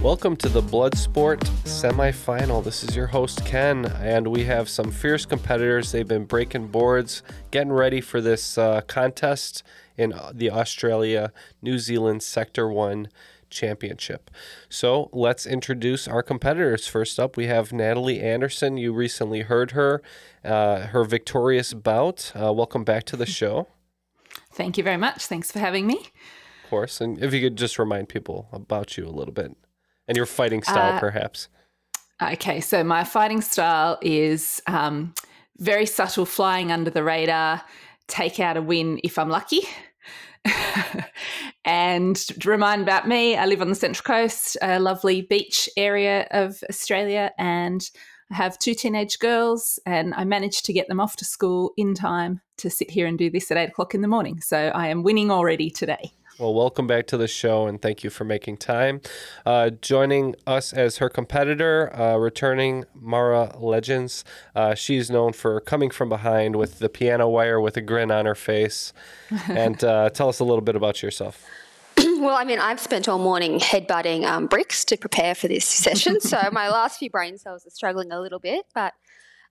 Welcome to the Bloodsport semifinal. This is your host, Ken, and we have some fierce competitors. They've been breaking boards, getting ready for this contest in the Australia-New Zealand Sector One Championship. So let's introduce our competitors. First up, we have Natalie Anderson. You recently heard her victorious bout. Welcome back to the show. Thank you very much. Thanks for having me. Of course. And if you could just remind people about you a little bit. And your fighting style, perhaps. Okay, so my fighting style is very subtle, flying under the radar, take out a win if I'm lucky. And to remind about me, I live on the Central Coast, a lovely beach area of Australia, and I have two teenage girls, and I managed to get them off to school in time to sit here and do this at 8 o'clock in the morning. So I am winning already today. Well, welcome back to the show, and thank you for making time. Joining us as her competitor, returning Mara Lejins. She's known for coming from behind with the piano wire with a grin on her face. And tell us a little bit about yourself. Well, I mean, I've spent all morning headbutting bricks to prepare for this session, so my last few brain cells are struggling a little bit, but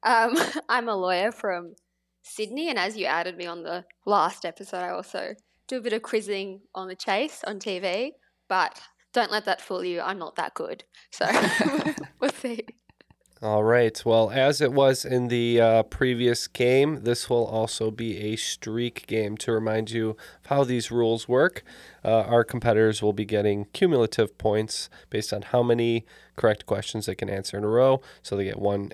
I'm a lawyer from Sydney, and as you added me on the last episode, I also do a bit of quizzing on The Chase on TV, but don't let that fool you. I'm not that good. So we'll see. All right. Well, as it was in the previous game, this will also be a streak game. To remind you of how these rules work, our competitors will be getting cumulative points based on how many correct questions they can answer in a row. So they get one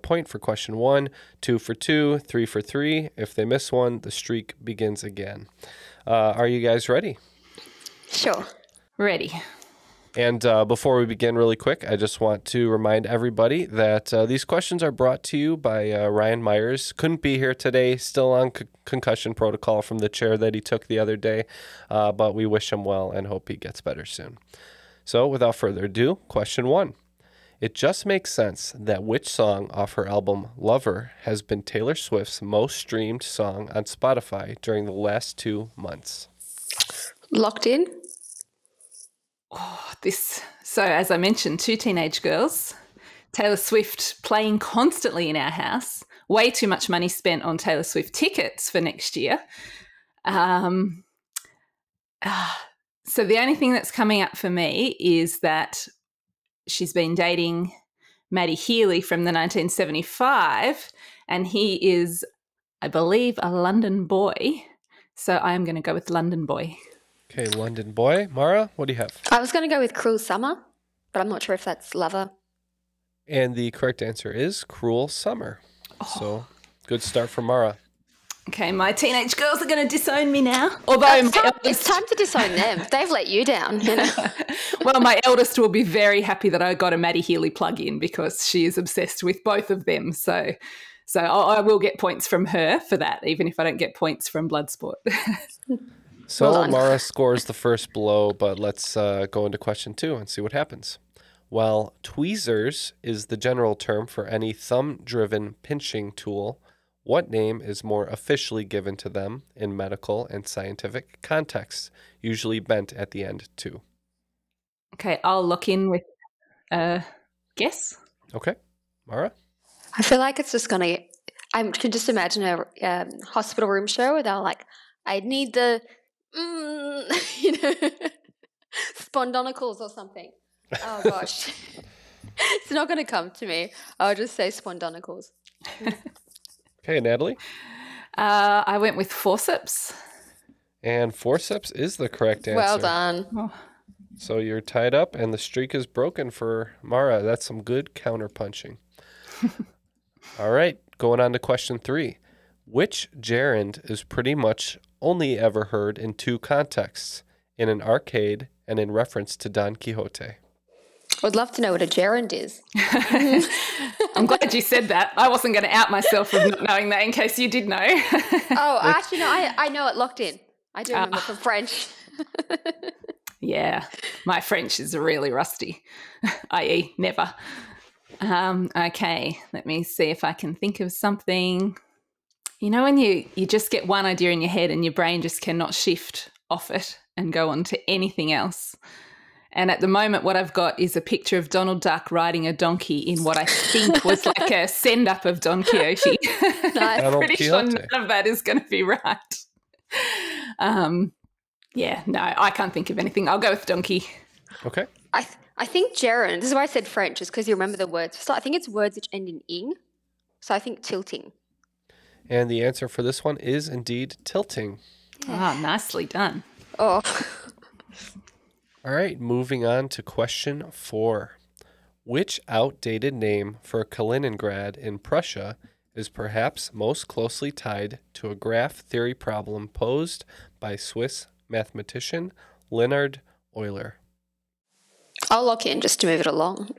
point for question one, two for two, three for three. If they miss one, the streak begins again. Are you guys ready? Sure. Ready. And before we begin really quick, I just want to remind everybody that these questions are brought to you by Ryan Myers. Couldn't be here today, still on concussion protocol from the chair that he took the other day, but we wish him well and hope he gets better soon. So without further ado, question one. It just makes sense that which song off her album Lover has been Taylor Swift's most streamed song on Spotify during the last 2 months? Locked in. Oh, this. So as I mentioned, two teenage girls, Taylor Swift playing constantly in our house, way too much money spent on Taylor Swift tickets for next year. So the only thing that's coming up for me is that she's been dating Matty Healy from the 1975, and he is, I believe, a London boy. So I'm going to go with London boy. Okay, London boy. Mara, what do you have? I was going to go with Cruel Summer, but I'm not sure if that's Lover. And the correct answer is Cruel Summer. Oh. So good start for Mara. Okay, my teenage girls are going to disown me now. Although it's time to disown them. They've let you down. You know? Well, my eldest will be very happy that I got a Matty Healy plug-in because she is obsessed with both of them. So I will get points from her for that, even if I don't get points from Bloodsport. So well, Mara scores the first blow, but let's go into question two and see what happens. While tweezers is the general term for any thumb-driven pinching tool, What name is more officially given to them in medical and scientific contexts, usually bent at the end too? Okay, I'll lock in with a guess. Okay. Mara? I feel like it's just going to... I could just imagine a hospital room show where they're like, I need the, you know, spondonicals or something. Oh, gosh. It's not going to come to me. I'll just say spondonicals. Okay, Natalie? I went with forceps. And forceps is the correct answer. Well done. Oh. So you're tied up and the streak is broken for Mara. That's some good counterpunching. All right, going on to question 3. Which gerund is pretty much only ever heard in two contexts, in an arcade and in reference to Don Quixote? I'd love to know what a gerund is. I'm glad you said that. I wasn't going to out myself with not knowing that in case you did know. Oh, actually, no, I know it locked in. I do remember from French. Yeah, my French is really rusty, i.e. never. Okay, let me see if I can think of something. You know when you just get one idea in your head and your brain just cannot shift off it and go on to anything else? And at the moment what I've got is a picture of Donald Duck riding a donkey in what I think was like a send-up of Don Quixote. I'm pretty sure none of that is going to be right. Yeah, no, I can't think of anything. I'll go with donkey. Okay. I think gerund, this is why I said French, is because you remember the words. So I think it's words which end in ing, so I think tilting. And the answer for this one is indeed tilting. Yeah. Oh, nicely done. Oh. All right, moving on to question 4. Which outdated name for Kaliningrad in Prussia is perhaps most closely tied to a graph theory problem posed by Swiss mathematician Leonhard Euler? I'll lock in just to move it along.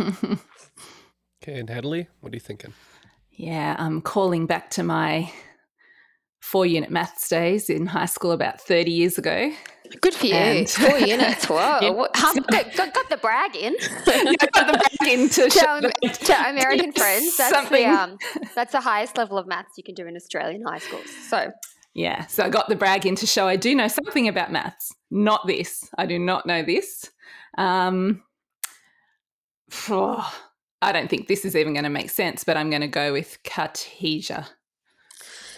Okay, and Hedley, what are you thinking? Yeah, I'm calling back to my 4-unit maths days in high school about 30 years ago. Good for you. And 4 units, whoa. Yeah. Got the brag in. Got the brag in to American friends. That's the, that's the highest level of maths you can do in Australian high schools. So... Yeah, so I got the brag in to show I do know something about maths. Not this. I do not know this. I don't think this is even going to make sense, but I'm going to go with Cartesia.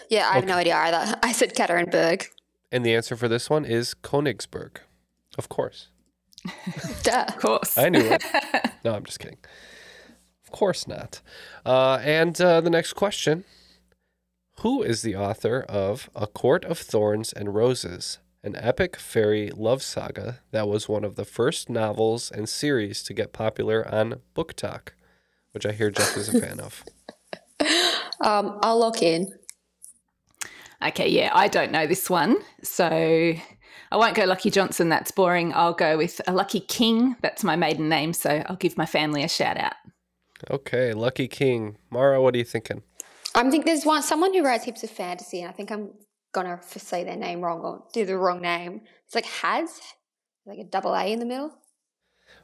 Yeah, I have no idea either. I said Katerinburg. And the answer for this one is Königsberg. Of course. Duh. Of course. I knew it. No, I'm just kidding. Of course not. The next question. Who is the author of A Court of Thorns and Roses, an epic fairy love saga that was one of the first novels and series to get popular on BookTok, which I hear Jeff is a fan of? I'll lock in. Okay, yeah, I don't know this one, so I won't go Lucky Johnson, that's boring. I'll go with a Lucky King, that's my maiden name, so I'll give my family a shout out. Okay, Lucky King. Mara, what are you thinking? I think there's someone who writes heaps of fantasy, and I think I'm going to say their name wrong or do the wrong name. It's like Haz, like a double A in the middle.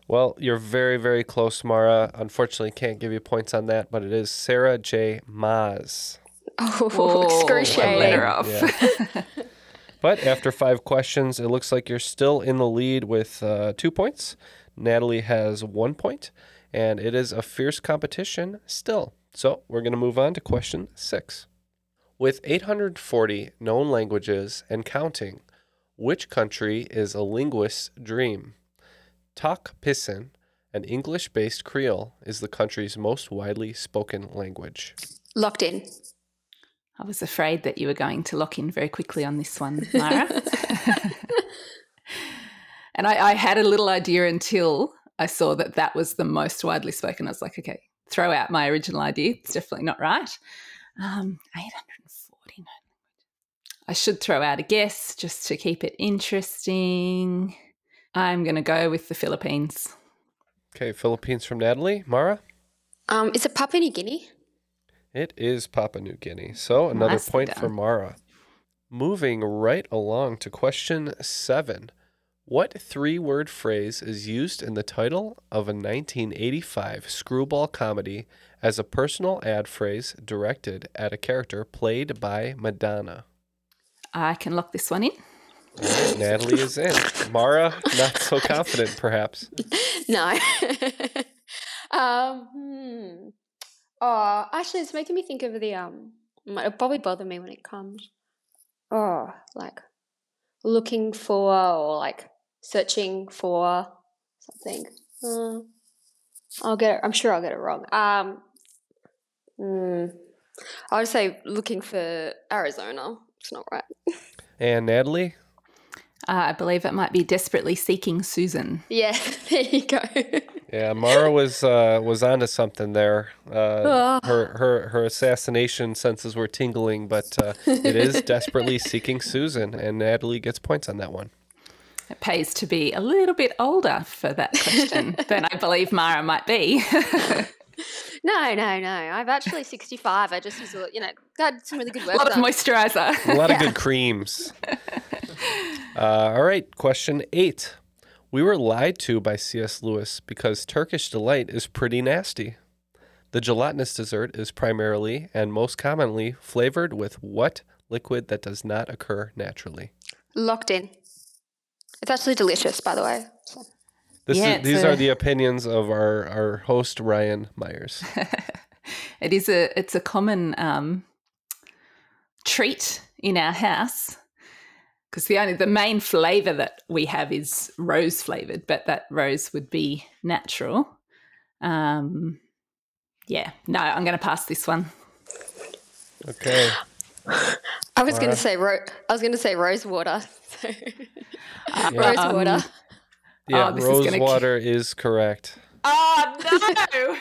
Well, you're very, very close, Mara. Unfortunately, can't give you points on that, but it is Sarah J. Maas. Oh, excruciating. Let her off. Yeah. But after 5 questions, it looks like you're still in the lead with 2 points. Natalie has 1 point, and it is a fierce competition still. So we're going to move on to question 6. With 840 known languages and counting, which country is a linguist's dream? Tok Pisin, an English-based Creole, is the country's most widely spoken language. Locked in. I was afraid that you were going to lock in very quickly on this one, Mara. And I had a little idea until I saw that was the most widely spoken. I was like, okay. Throw out my original idea. It's definitely not right. 840. I should throw out a guess just to keep it interesting. I'm going to go with the Philippines. Okay, Philippines from Natalie. Mara? Is it Papua New Guinea? It is Papua New Guinea. So another point for Mara. Moving right along to question 7. What three-word phrase is used in the title of a 1985 screwball comedy as a personal ad phrase directed at a character played by Madonna? I can lock this one in. Right, Natalie is in. Mara, not so confident, perhaps. No. Oh, actually, it's making me think of the it'll probably bother me when it comes. Oh, like looking for or like searching for something. I'll get it. I'm sure I'll get it wrong. I would say looking for Arizona. It's not right. And Natalie? I believe it might be Desperately Seeking Susan. Yeah, there you go. Yeah, Mara was onto something there. Her assassination senses were tingling, but it is Desperately Seeking Susan, and Natalie gets points on that one. It pays to be a little bit older for that question than I believe Mara might be. No. I'm actually 65. I just was, got some really good work. A lot of moisturizer. A lot of good creams. All right, question 8. We were lied to by C.S. Lewis because Turkish delight is pretty nasty. The gelatinous dessert is primarily and most commonly flavored with what liquid that does not occur naturally? Locked in. It's actually delicious, by the way. These are the opinions of our host, Ryan Myers. It's a common treat in our house because the main flavor that we have is rose flavored, but that rose would be natural. No, I'm going to pass this one. Okay. I was going to say rose water. So. Rose water. Yeah, rose water is correct. Oh, no.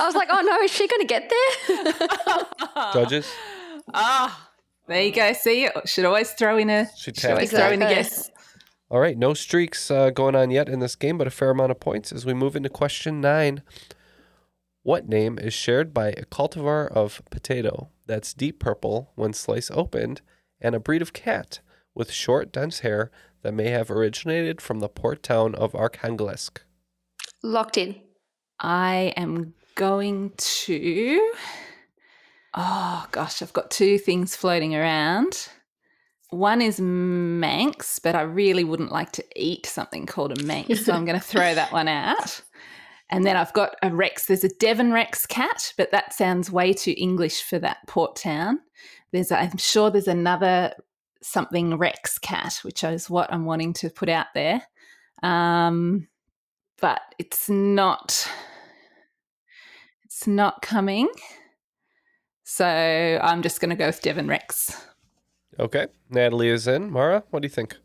I was like, oh, no, is she going to get there? Judges? Oh, there you go. See, should always throw in a guess. All right, no streaks going on yet in this game, but a fair amount of points as we move into question 9. What name is shared by a cultivar of potato that's deep purple when sliced opened and a breed of cat with short, dense hair that may have originated from the port town of Arkhangelsk? Locked in. I am going to... Oh, gosh, I've got two things floating around. One is Manx, but I really wouldn't like to eat something called a Manx, so I'm going to throw that one out. And then I've got a Rex. There's a Devon Rex cat, but that sounds way too English for that port town. I'm sure there's another... something Rex cat, which is what I'm wanting to put out there. But it's not coming. So I'm just going to go with Devon Rex. Okay. Natalie is in. Mara, what do you think?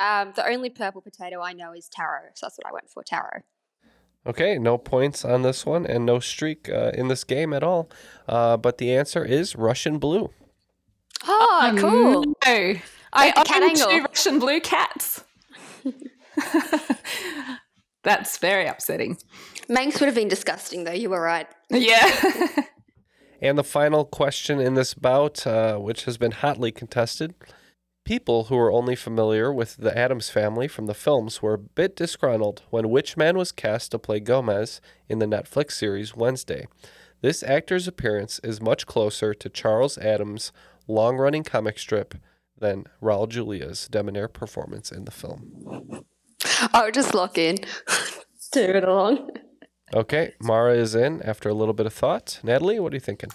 The only purple potato I know is taro. So that's what I went for, taro. Okay, no points on this one and no streak in this game at all. But the answer is Russian blue. Oh, cool. No. I own 2 Russian blue cats. That's very upsetting. Manx would have been disgusting, though. You were right. Yeah. And the final question in this bout, which has been hotly contested. People who were only familiar with the Addams family from the films were a bit disgruntled when which man was cast to play Gomez in the Netflix series Wednesday. This actor's appearance is much closer to Charles Addams' long-running comic strip than Raul Julia's debonair performance in the film. I'll just lock in. Do it along. Okay, Mara is in after a little bit of thought. Natalie, what are you thinking?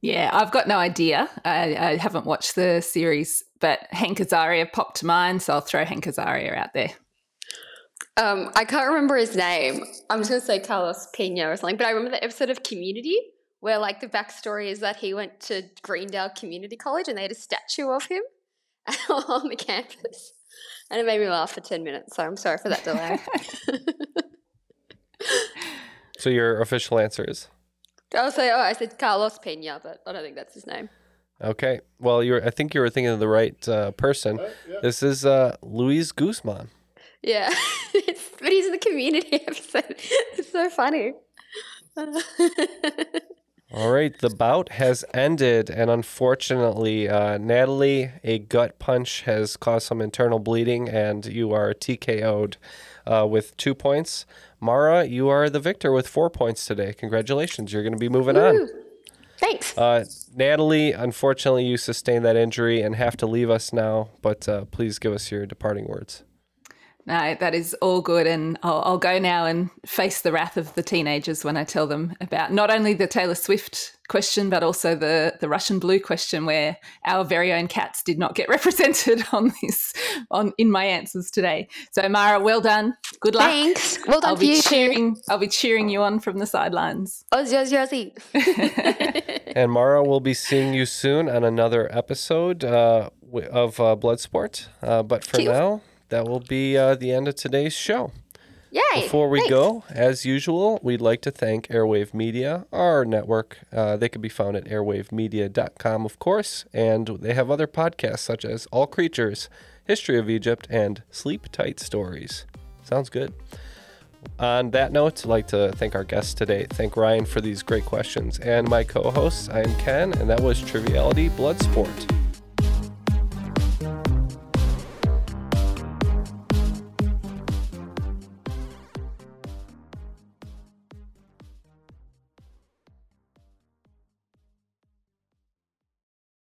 Yeah, I've got no idea. I haven't watched the series, but Hank Azaria popped to mind, so I'll throw Hank Azaria out there. I can't remember his name. I'm just going to say Carlos Pena or something, but I remember that episode of Community where the backstory is that he went to Greendale Community College and they had a statue of him on the campus. And it made me laugh for 10 minutes, so I'm sorry for that delay. So your official answer is? I said Carlos Pena, but I don't think that's his name. Okay. Well, I think you were thinking of the right person. Yeah. This is Luis Guzman. Yeah, but he's in the Community episode. It's so funny. All right, the bout has ended, and unfortunately, Natalie, a gut punch has caused some internal bleeding, and you are TKO'd with 2 points. Mara, you are the victor with 4 points today. Congratulations. You're going to be moving on. Thanks. Natalie, unfortunately, you sustained that injury and have to leave us now, but please give us your departing words. No, that is all good, and I'll go now and face the wrath of the teenagers when I tell them about not only the Taylor Swift question but also the Russian blue question, where our very own cats did not get represented on this in my answers today. So Mara, well done. Good luck. Thanks. Well done for you. I'll be cheering you on from the sidelines. Ozzy, Ozzy, Ozzy. And Mara, we'll be seeing you soon on another episode of Bloodsport. But for now, that will be the end of today's show. Yay! Before we go, as usual, we'd like to thank Airwave Media, our network. They can be found at airwavemedia.com, of course, and they have other podcasts such as All Creatures, History of Egypt, and Sleep Tight Stories. Sounds good. On that note, I'd like to thank our guests today. Thank Ryan for these great questions. And my co-hosts, I am Ken, and that was Triviality Bloodsport.